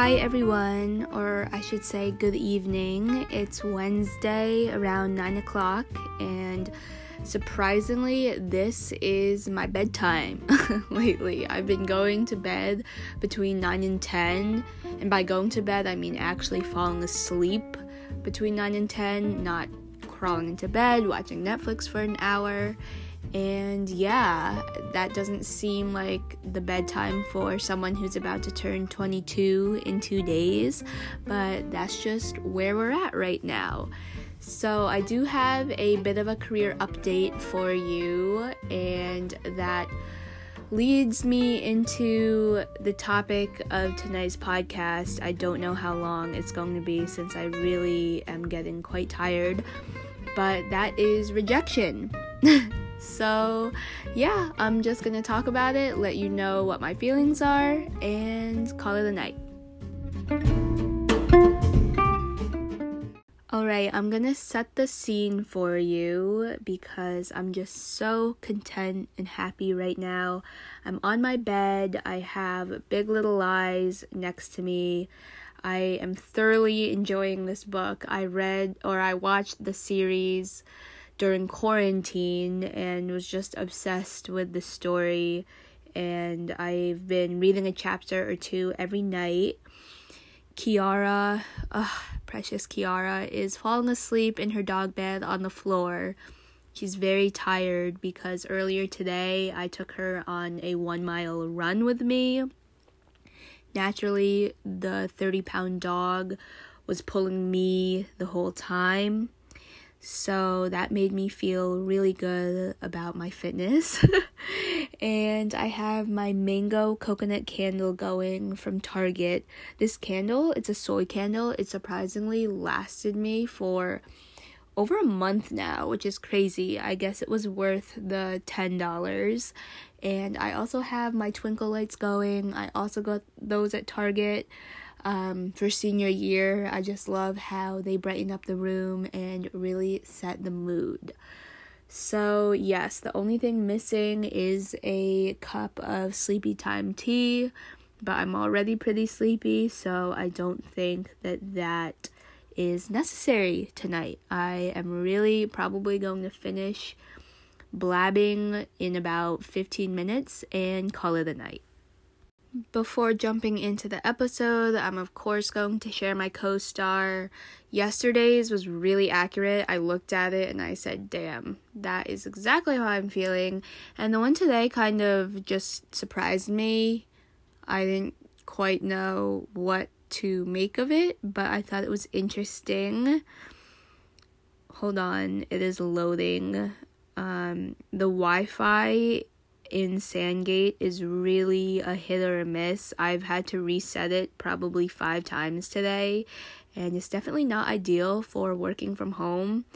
Hi everyone, or I should say good evening. It's Wednesday around 9 o'clock, and surprisingly, this is my bedtime lately. I've been going to bed between 9 and 10, and by going to bed, I mean actually falling asleep between 9 and 10, not crawling into bed, watching Netflix for an hour. And yeah, that doesn't seem like the bedtime for someone who's about to turn 22 in 2 days, but that's just where we're at right now. So I do have a bit of a career update for you, and that leads me into the topic of tonight's podcast. I don't know how long it's going to be since I really am getting quite tired, but that is rejection. So, yeah, I'm just going to talk about it, let you know what my feelings are, and call it a night. Alright, I'm going to set the scene for you because I'm just so content and happy right now. I'm on my bed. I have Big Little Lies next to me. I am thoroughly enjoying this book. I watched the series during quarantine and was just obsessed with the story, and I've been reading a chapter or two every night. Kiara, precious Kiara, is falling asleep in her dog bed on the floor. She's very tired because earlier today I took her on a 1 mile run with me. Naturally, the 30-pound dog was pulling me the whole time. So that made me feel really good about my fitness. And I have my mango coconut candle going from Target. This candle, it's a soy candle. It surprisingly lasted me for over a month now, which is crazy. I guess it was worth the $10. And I also have my twinkle lights going. I also got those at Target. For senior year, I just love how they brighten up the room and really set the mood. So yes, the only thing missing is a cup of sleepy time tea, but I'm already pretty sleepy, so I don't think that is necessary tonight. I am really probably going to finish blabbing in about 15 minutes and call it a night. Before jumping into the episode, I'm of course going to share my co-star. Yesterday's was really accurate. I looked at it and I said, damn, that is exactly how I'm feeling. And the one today kind of just surprised me. I didn't quite know what to make of it, but I thought it was interesting. Hold on, it is loading. The Wi-Fi in Sandgate is really a hit or a miss. I've had to reset it probably 5 times today, and it's definitely not ideal for working from home.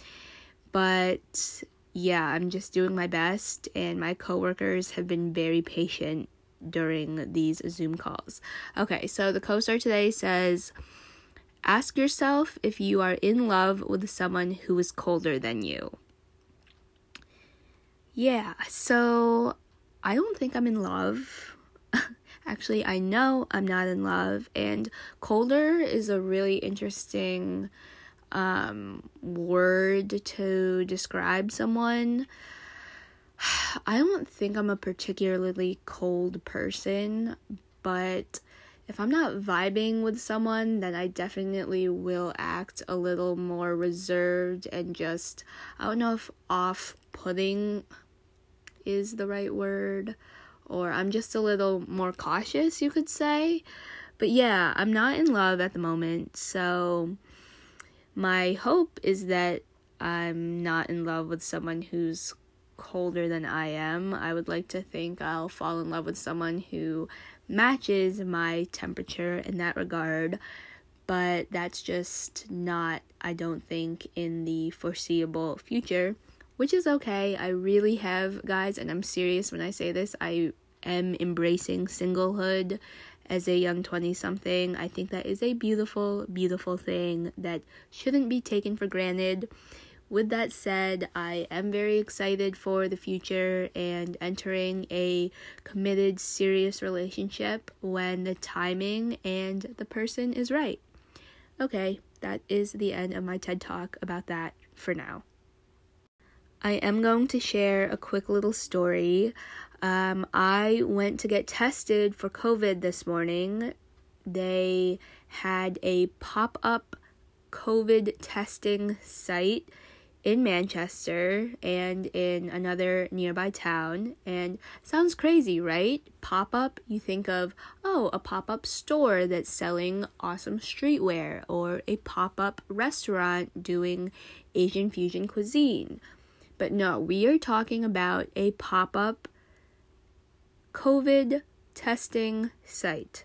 But yeah, I'm just doing my best, and my coworkers have been very patient during these Zoom calls. Okay, so the co-star today says, ask yourself if you are in love with someone who is colder than you. Yeah, so I don't think I'm in love. Actually, I know I'm not in love. And colder is a really interesting word to describe someone. I don't think I'm a particularly cold person, but if I'm not vibing with someone, then I definitely will act a little more reserved and just, I don't know if off-putting is the right word, or I'm just a little more cautious, you could say. But yeah, I'm not in love at the moment, so my hope is that I'm not in love with someone who's colder than I am. I would like to think I'll fall in love with someone who matches my temperature in that regard, but that's just not, I don't think, in the foreseeable future. Which is okay. I really have, guys, and I'm serious when I say this, I am embracing singlehood as a young 20-something. I think that is a beautiful, beautiful thing that shouldn't be taken for granted. with that said, I am very excited for the future and entering a committed, serious relationship when the timing and the person is right. Okay, that is the end of my TED Talk about that for now. I am going to share a quick little story. I went to get tested for COVID this morning. They had a pop-up COVID testing site in Manchester and in another nearby town. And sounds crazy, right? Pop-up, you think of, oh, a pop-up store that's selling awesome streetwear, or a pop-up restaurant doing Asian fusion cuisine. But no, we are talking about a pop-up COVID testing site.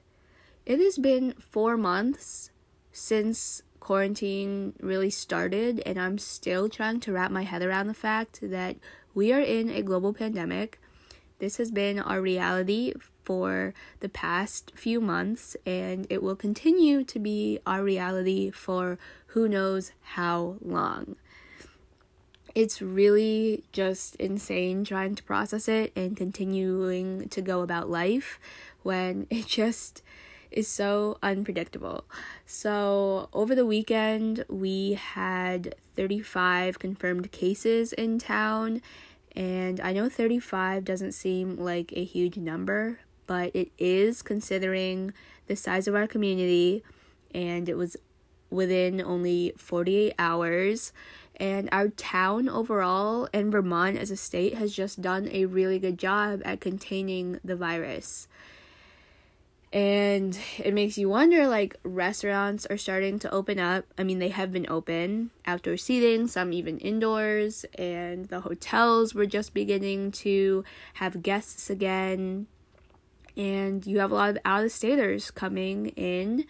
It has been 4 months since quarantine really started, and I'm still trying to wrap my head around the fact that we are in a global pandemic. This has been our reality for the past few months, and it will continue to be our reality for who knows how long. It's really just insane trying to process it and continuing to go about life when it just is so unpredictable. So over the weekend, we had 35 confirmed cases in town, and I know 35 doesn't seem like a huge number, but it is considering the size of our community, and it was within only 48 hours. And our town overall and Vermont as a state has just done a really good job at containing the virus. And it makes you wonder, like, restaurants are starting to open up. I mean, they have been open, outdoor seating, some even indoors, and the hotels were just beginning to have guests again. And you have a lot of out-of-staters coming in.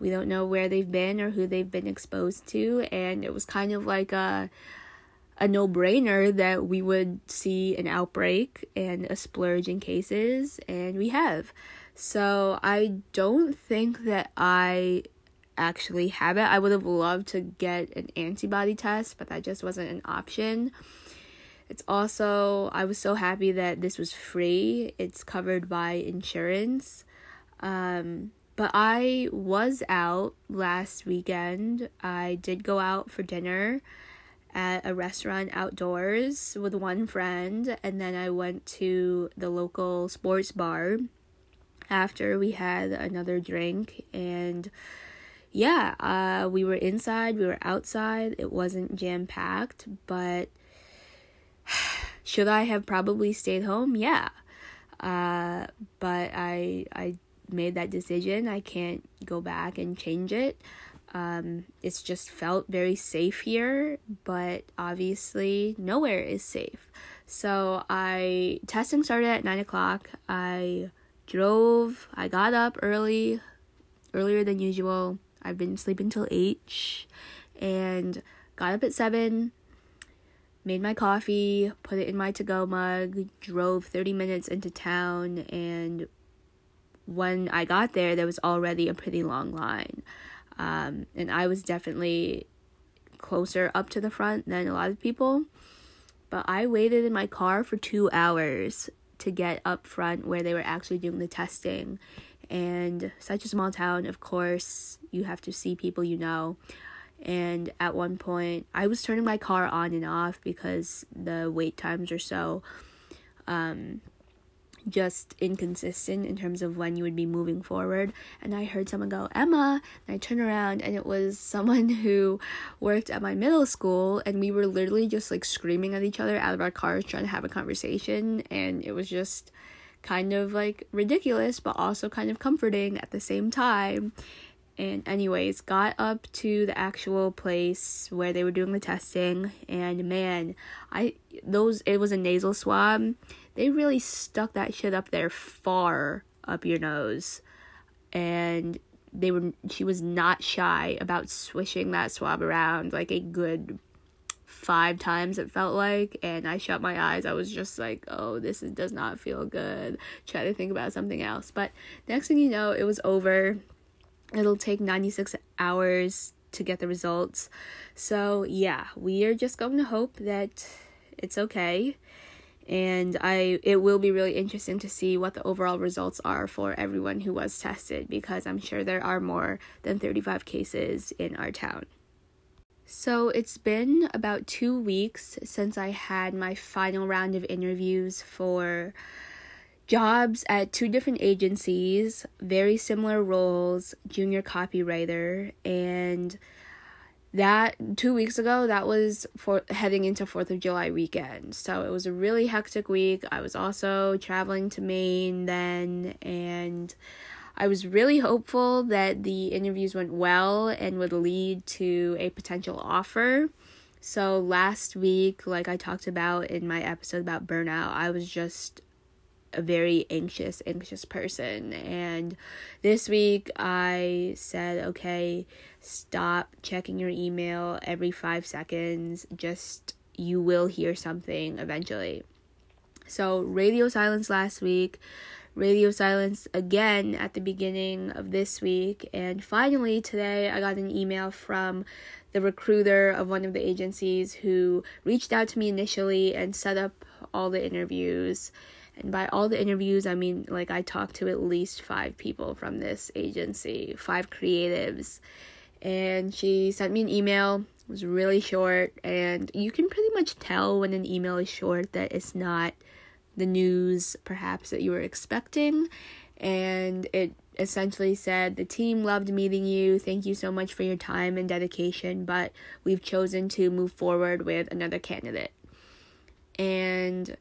We don't know where they've been or who they've been exposed to, and it was kind of like a no-brainer that we would see an outbreak and a splurge in cases, and we have. So I don't think that I actually have it. I would have loved to get an antibody test, but that just wasn't an option. It's also, I was so happy that this was free. It's covered by insurance. But I was out last weekend. I did go out for dinner at a restaurant outdoors with one friend, and then I went to the local sports bar after we had another drink. And yeah, we were inside, we were outside. It wasn't jam-packed, but should I have probably stayed home? Yeah. But I made that decision. I can't go back and change it. It's just felt very safe here, but obviously nowhere is safe. So testing started at 9 o'clock. I drove. I got up earlier than usual. I've been sleeping till 8, and got up at 7, made my coffee, put it in my to-go mug, drove 30 minutes into town, and when I got there was already a pretty long line. And I was definitely closer up to the front than a lot of people. But I waited in my car for 2 hours to get up front where they were actually doing the testing. And such a small town, of course, you have to see people you know. And at one point, I was turning my car on and off because the wait times are so just inconsistent in terms of when you would be moving forward. And I heard someone go, "Emma," and I turned around, and it was someone who worked at my middle school, and we were literally just like screaming at each other out of our cars trying to have a conversation. And it was just kind of like ridiculous, but also kind of comforting at the same time. And anyways, got up to the actual place where they were doing the testing, and man, it was a nasal swab. They really stuck that shit up there, far up your nose, and she was not shy about swishing that swab around like a good 5 times, it felt like. And I shut my eyes. I was just like, oh, this does not feel good. Try to think about something else. But next thing you know, it was over. It'll take 96 hours to get the results. So yeah, we are just going to hope that it's okay. And it will be really interesting to see what the overall results are for everyone who was tested, because I'm sure there are more than 35 cases in our town. So it's been about 2 weeks since I had my final round of interviews for jobs at 2 different agencies, very similar roles, junior copywriter, and that 2 weeks ago, that was for heading into 4th of July weekend. So it was a really hectic week. I was also traveling to Maine then, and I was really hopeful that the interviews went well and would lead to a potential offer. So last week, like I talked about in my episode about burnout, I was just a very anxious person. And this week I said, okay, stop checking your email every 5 seconds. Just, you will hear something eventually. So radio silence last week, radio silence again at the beginning of this week. And finally today I got an email from the recruiter of one of the agencies who reached out to me initially and set up all the interviews. And by all the interviews, I mean, like, I talked to at least 5 people from this agency, 5 creatives. And she sent me an email. It was really short. And you can pretty much tell when an email is short that it's not the news, perhaps, that you were expecting. And it essentially said, the team loved meeting you. Thank you so much for your time and dedication, but we've chosen to move forward with another candidate. And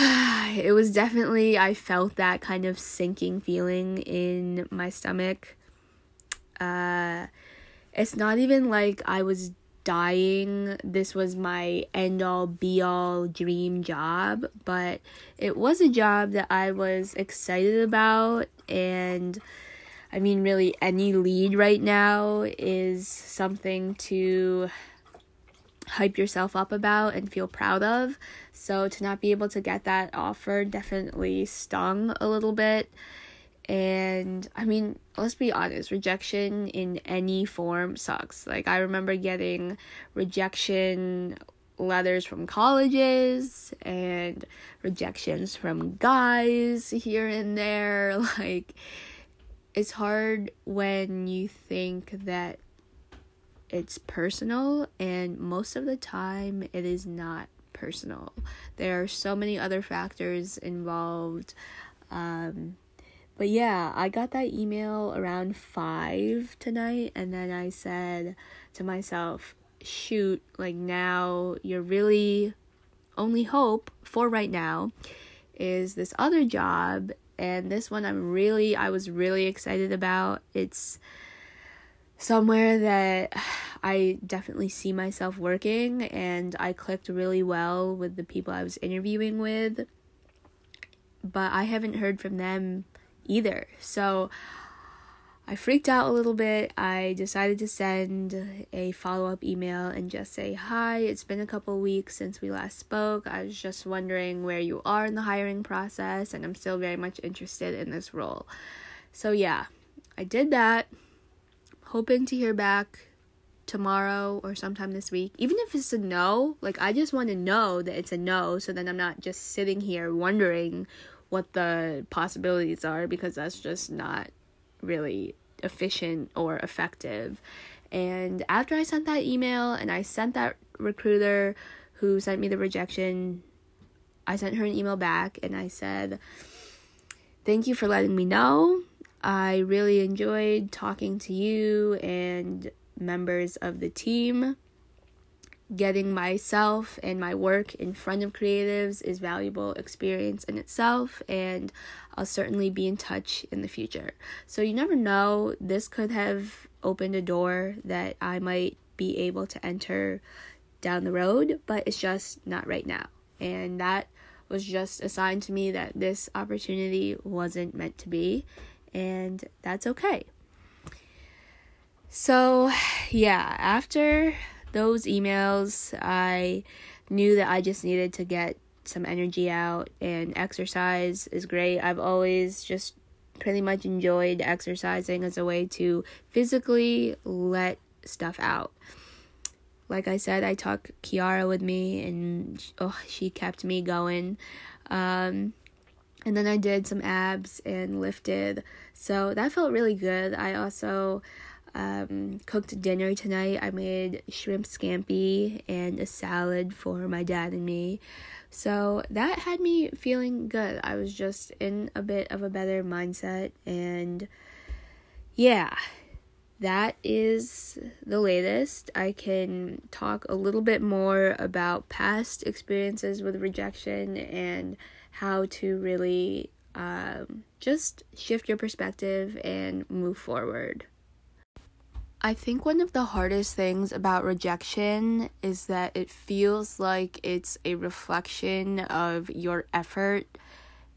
it was definitely, I felt that kind of sinking feeling in my stomach. It's not even like I was dying. This was my end-all, be-all dream job, but it was a job that I was excited about. And I mean, really, any lead right now is something to hype yourself up about and feel proud of. So to not be able to get that offer definitely stung a little bit. And I mean, let's be honest, rejection in any form sucks. Like, I remember getting rejection letters from colleges and rejections from guys here and there. Like, it's hard when you think that it's personal, and most of the time it is not personal. There are so many other factors involved. But yeah, I got that email around 5 tonight, and then I said to myself, shoot, like, now your really only hope for right now is this other job. And this one I was really excited about. It's somewhere that I definitely see myself working, and I clicked really well with the people I was interviewing with, but I haven't heard from them either. So I freaked out a little bit. I decided to send a follow-up email and just say, hi, it's been a couple weeks since we last spoke. I was just wondering where you are in the hiring process, and I'm still very much interested in this role. So yeah, I did that, hoping to hear back tomorrow or sometime this week. Even if it's a no, like, I just want to know that it's a no, so then I'm not just sitting here wondering what the possibilities are, because that's just not really efficient or effective. And after I sent that email and I sent that recruiter who sent me the rejection, I sent her an email back and I said, thank you for letting me know. I really enjoyed talking to you and members of the team. Getting myself and my work in front of creatives is valuable experience in itself, and I'll certainly be in touch in the future. So you never know, this could have opened a door that I might be able to enter down the road, but it's just not right now. And that was just a sign to me that this opportunity wasn't meant to be. And that's okay. So yeah, after those emails, I knew that I just needed to get some energy out, and exercise is great. I've always just pretty much enjoyed exercising as a way to physically let stuff out. Like I said, I took Kiara with me, and she kept me going. And then I did some abs and lifted. So that felt really good. I also cooked dinner tonight. I made shrimp scampi and a salad for my dad and me. So that had me feeling good. I was just in a bit of a better mindset. And yeah, that is the latest. I can talk a little bit more about past experiences with rejection and how to really just shift your perspective and move forward. I think one of the hardest things about rejection is that it feels like it's a reflection of your effort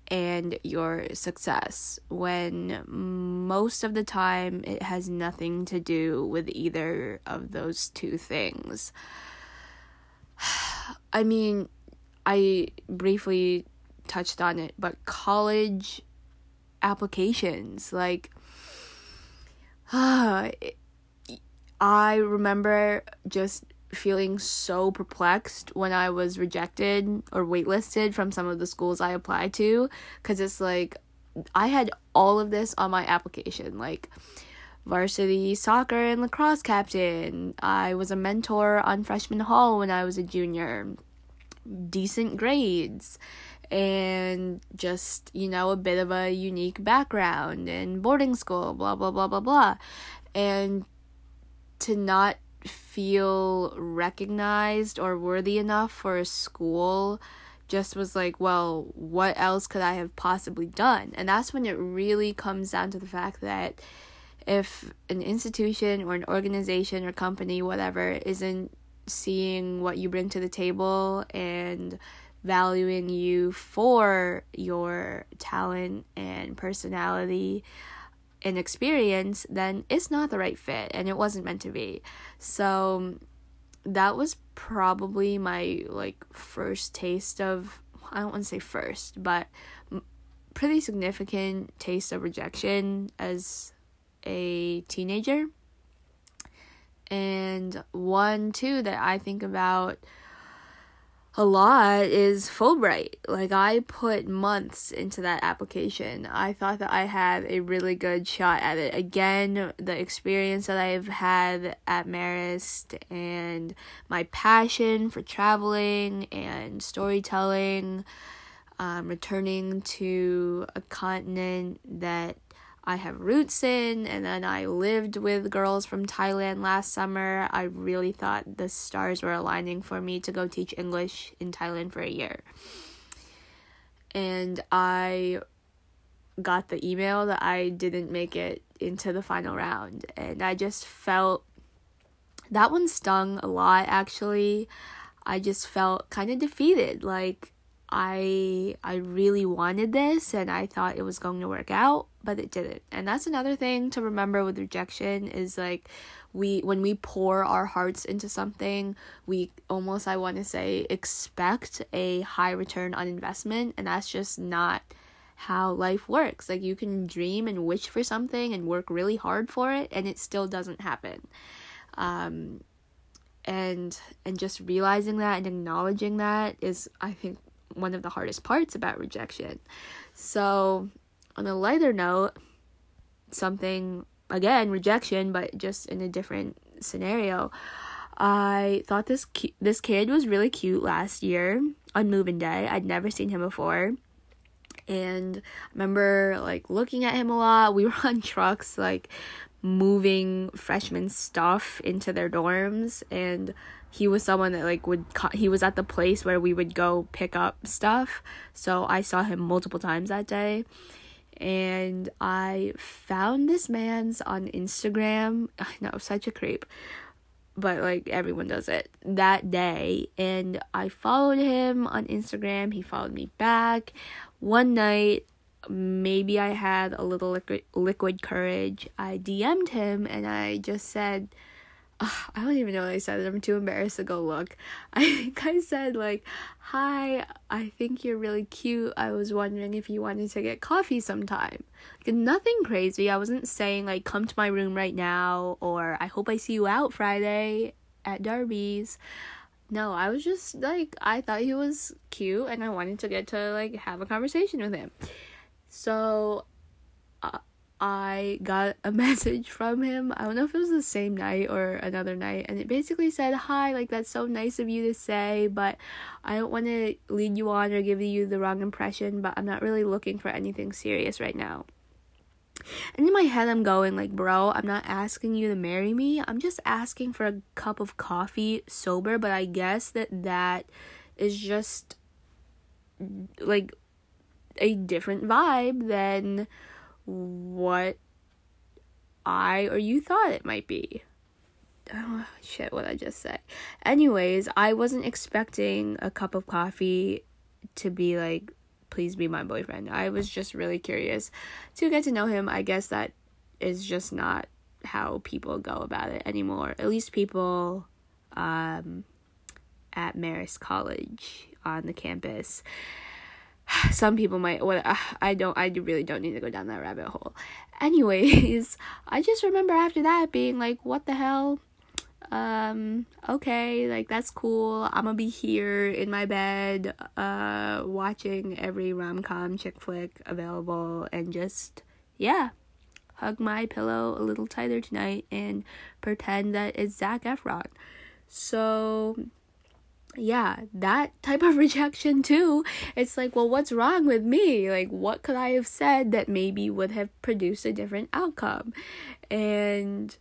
and your success, when most of the time it has nothing to do with either of those two things. I mean, I briefly touched on it, but college applications, like, I remember just feeling so perplexed when I was rejected or waitlisted from some of the schools I applied to, because it's like I had all of this on my application, like varsity soccer and lacrosse captain. I was a mentor on freshman hall when I was a junior. Decent grades and just, you know, a bit of a unique background and boarding school, blah, blah, blah, blah, blah. And to not feel recognized or worthy enough for a school just was like, well, what else could I have possibly done? And that's when it really comes down to the fact that if an institution or an organization or company, whatever, isn't seeing what you bring to the table and valuing you for your talent and personality an experience, then it's not the right fit and it wasn't meant to be. So that was probably my first taste of, I don't want to say first, but pretty significant taste of rejection as a teenager. And one too that I think about a lot is Fulbright. Like, I put months into that application. I thought that I had a really good shot at it. Again, the experience that I've had at Marist and my passion for traveling and storytelling, returning to a continent that I have roots in, and then I lived with girls from Thailand last summer. I really thought the stars were aligning for me to go teach English in Thailand for a year. And I got the email that I didn't make it into the final round. And I just felt, that one stung a lot, actually. I just felt kind of defeated. Like, I really wanted this, and I thought it was going to work out, but it didn't. And that's another thing to remember with rejection is, like, when we pour our hearts into something, we almost, I want to say, expect a high return on investment, and that's just not how life works. Like, you can dream and wish for something and work really hard for it, and it still doesn't happen. And just realizing that and acknowledging that is, I think, one of the hardest parts about rejection. So on a lighter note, something, again, rejection, but just in a different scenario. I thought this kid was really cute last year on move-in day. I'd never seen him before. And I remember, looking at him a lot. We were on trucks, moving freshman stuff into their dorms, and he was someone that he was at the place where we would go pick up stuff. So I saw him multiple times that day, and I found this man's on Instagram. I know, such a creep, but everyone does it that day. And I followed him on Instagram. He followed me back. One night, maybe I had a little liquid courage, I DM'd him and I just said, I don't even know what I said. I'm too embarrassed to go look. I think I said, like, hi, I think you're really cute. I was wondering if you wanted to get coffee sometime. Like, nothing crazy. I wasn't saying, like, come to my room right now, or I hope I see you out Friday at Darby's. No, I was just, like, I thought he was cute, and I wanted to get to, like, have a conversation with him. So, I got a message from him. I don't know if it was the same night or another night, and it basically said, hi, like, that's so nice of you to say, but I don't want to lead you on or give you the wrong impression, but I'm not really looking for anything serious right now. And in my head, I'm going, like, bro, I'm not asking you to marry me. I'm just asking for a cup of coffee sober, but I guess that is just, like, a different vibe than what I or you thought it might be. Oh, shit, what I just said. Anyways, I wasn't expecting a cup of coffee to be like, please be my boyfriend. I was just really curious to get to know him. I guess that is just not how people go about it anymore. At least people at Marist College on the campus. Some people might, I really don't need to go down that rabbit hole. Anyways, I just remember after that being like, what the hell? Okay, like, that's cool. I'm gonna be here in my bed, watching every rom-com chick flick available, and just, yeah, hug my pillow a little tighter tonight and pretend that it's Zac Efron. So, yeah, that type of rejection too. It's like, well, what's wrong with me? Like, what could I have said that maybe would have produced a different outcome? And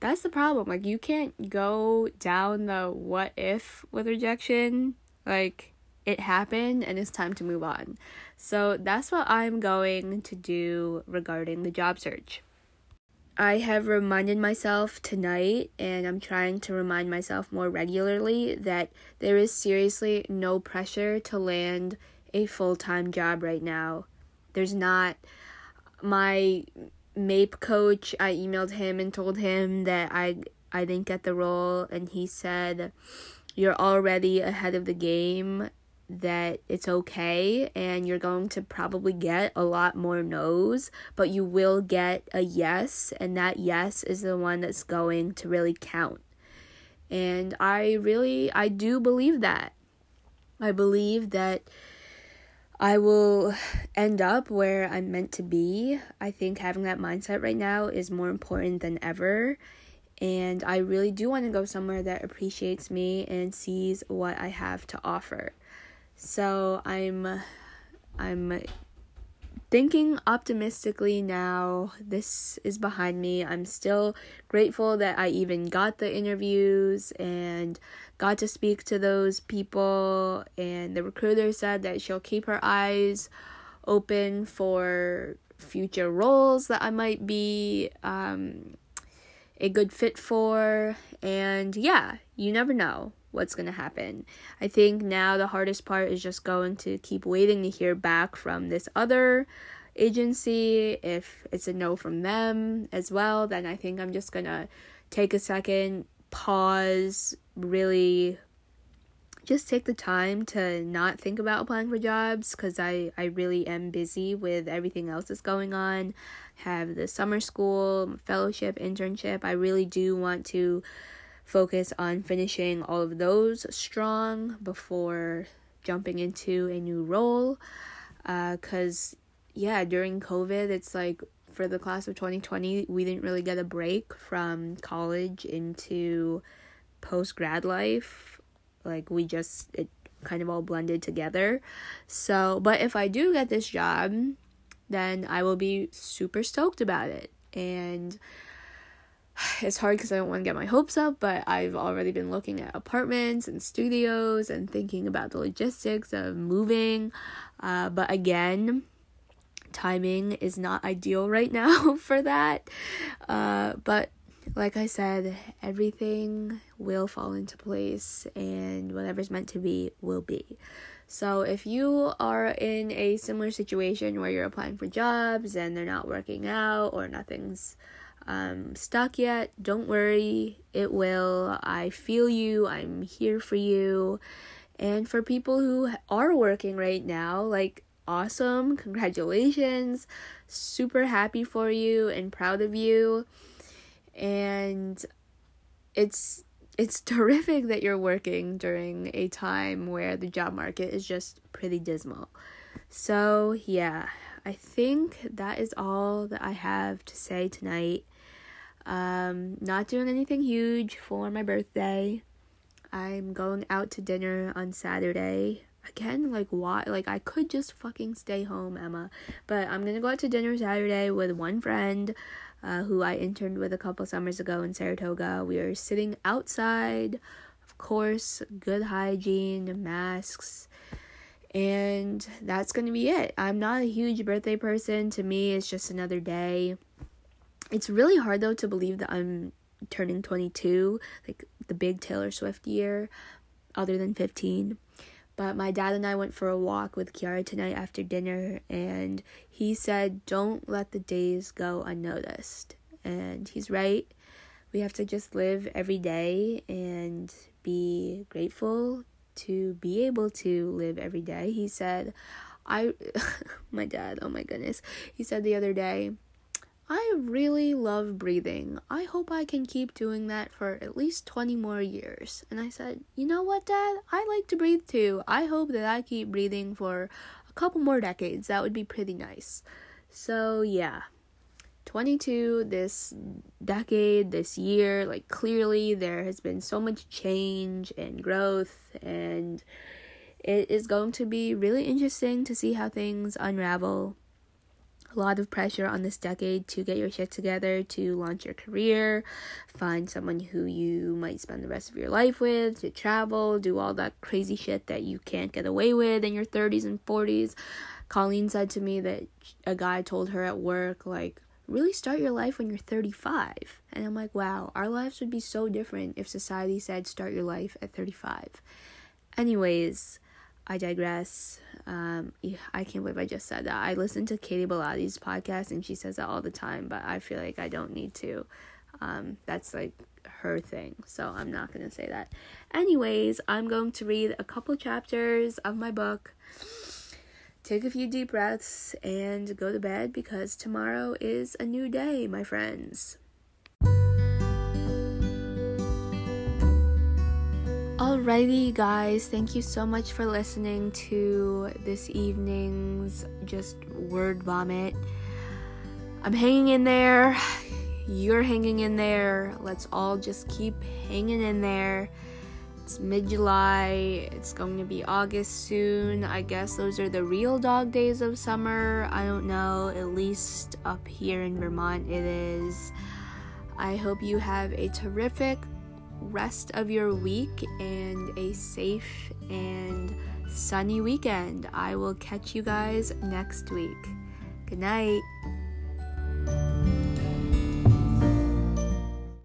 that's the problem. Like, you can't go down the what if with rejection. Like, it happened and it's time to move on. So that's what I'm going to do regarding the job search. I have reminded myself tonight, and I'm trying to remind myself more regularly, that there is seriously no pressure to land a full-time job right now. There's not. My MAPE coach, I emailed him and told him that I didn't get the role, and he said, you're already ahead of the game, that it's okay, and you're going to probably get a lot more no's, but you will get a yes, and that yes is the one that's going to really count. And I do believe that. I believe that I will end up where I'm meant to be. I think having that mindset right now is more important than ever. And I really do want to go somewhere that appreciates me and sees what I have to offer. So I'm thinking optimistically now. This is behind me. I'm still grateful that I even got the interviews and got to speak to those people. And the recruiter said that she'll keep her eyes open for future roles that I might be a good fit for. And yeah, you never know what's going to happen. I think now the hardest part is just going to keep waiting to hear back from this other agency. If it's a no from them as well, then I think I'm just going to take a second, pause, really just take the time to not think about applying for jobs, because I really am busy with everything else that's going on. Have the summer school, fellowship, internship. I really do want to focus on finishing all of those strong before jumping into a new role, because during COVID, it's like, for the class of 2020, we didn't really get a break from college into post-grad life. Like, it kind of all blended together. So, but if I do get this job, then I will be super stoked about it. And it's hard because I don't want to get my hopes up, but I've already been looking at apartments and studios and thinking about the logistics of moving. But again, timing is not ideal right now for that. But like I said, everything will fall into place, and whatever's meant to be will be. So if you are in a similar situation where you're applying for jobs and they're not working out, or nothing's stuck yet, don't worry, it will. I feel you, I'm here for you. And for people who are working right now, like, awesome, congratulations, super happy for you and proud of you. And it's terrific that you're working during a time where the job market is just pretty dismal. So yeah, I think that is all that I have to say tonight. Not doing anything huge for my birthday. I'm going out to dinner on Saturday. Again, like, why? Like, I could just fucking stay home, Emma. But I'm gonna go out to dinner Saturday with one friend who I interned with a couple summers ago in Saratoga. We are sitting outside, of course, good hygiene, masks, and that's gonna be it. I'm not a huge birthday person. To me, it's just another day. It's really hard, though, to believe that I'm turning 22, like the big Taylor Swift year, other than 15. But my dad and I went for a walk with Kiara tonight after dinner, and he said, don't let the days go unnoticed. And he's right. We have to just live every day and be grateful to be able to live every day. He said, my dad, oh my goodness. He said the other day, I really love breathing. I hope I can keep doing that for at least 20 more years. And I said, you know what, Dad? I like to breathe too. I hope that I keep breathing for a couple more decades. That would be pretty nice. So yeah, 22, this decade, this year, like, clearly there has been so much change and growth, and it is going to be really interesting to see how things unravel. A lot of pressure on this decade to get your shit together, to launch your career, find someone who you might spend the rest of your life with, to travel, do all that crazy shit that you can't get away with in your 30s and 40s. Colleen said to me that a guy told her at work, like, really start your life when you're 35. And I'm like, wow, our lives would be so different if society said start your life at 35. Anyways, I digress. I can't believe I just said that. I listen to Katie Bilotti's podcast, and she says that all the time, but I feel like I don't need to. That's like her thing, so I'm not gonna say that. Anyways, I'm going to read a couple chapters of my book, take a few deep breaths, and go to bed, because tomorrow is a new day, my friends. Alrighty, guys, thank you so much for listening to this evening's just word vomit. I'm hanging in there. You're hanging in there. Let's all just keep hanging in there. It's mid-July. It's going to be August soon. I guess those are the real dog days of summer. I don't know. At least up here in Vermont it is. I hope you have a terrific rest of your week and a safe and sunny weekend. I will catch you guys next week. Good night.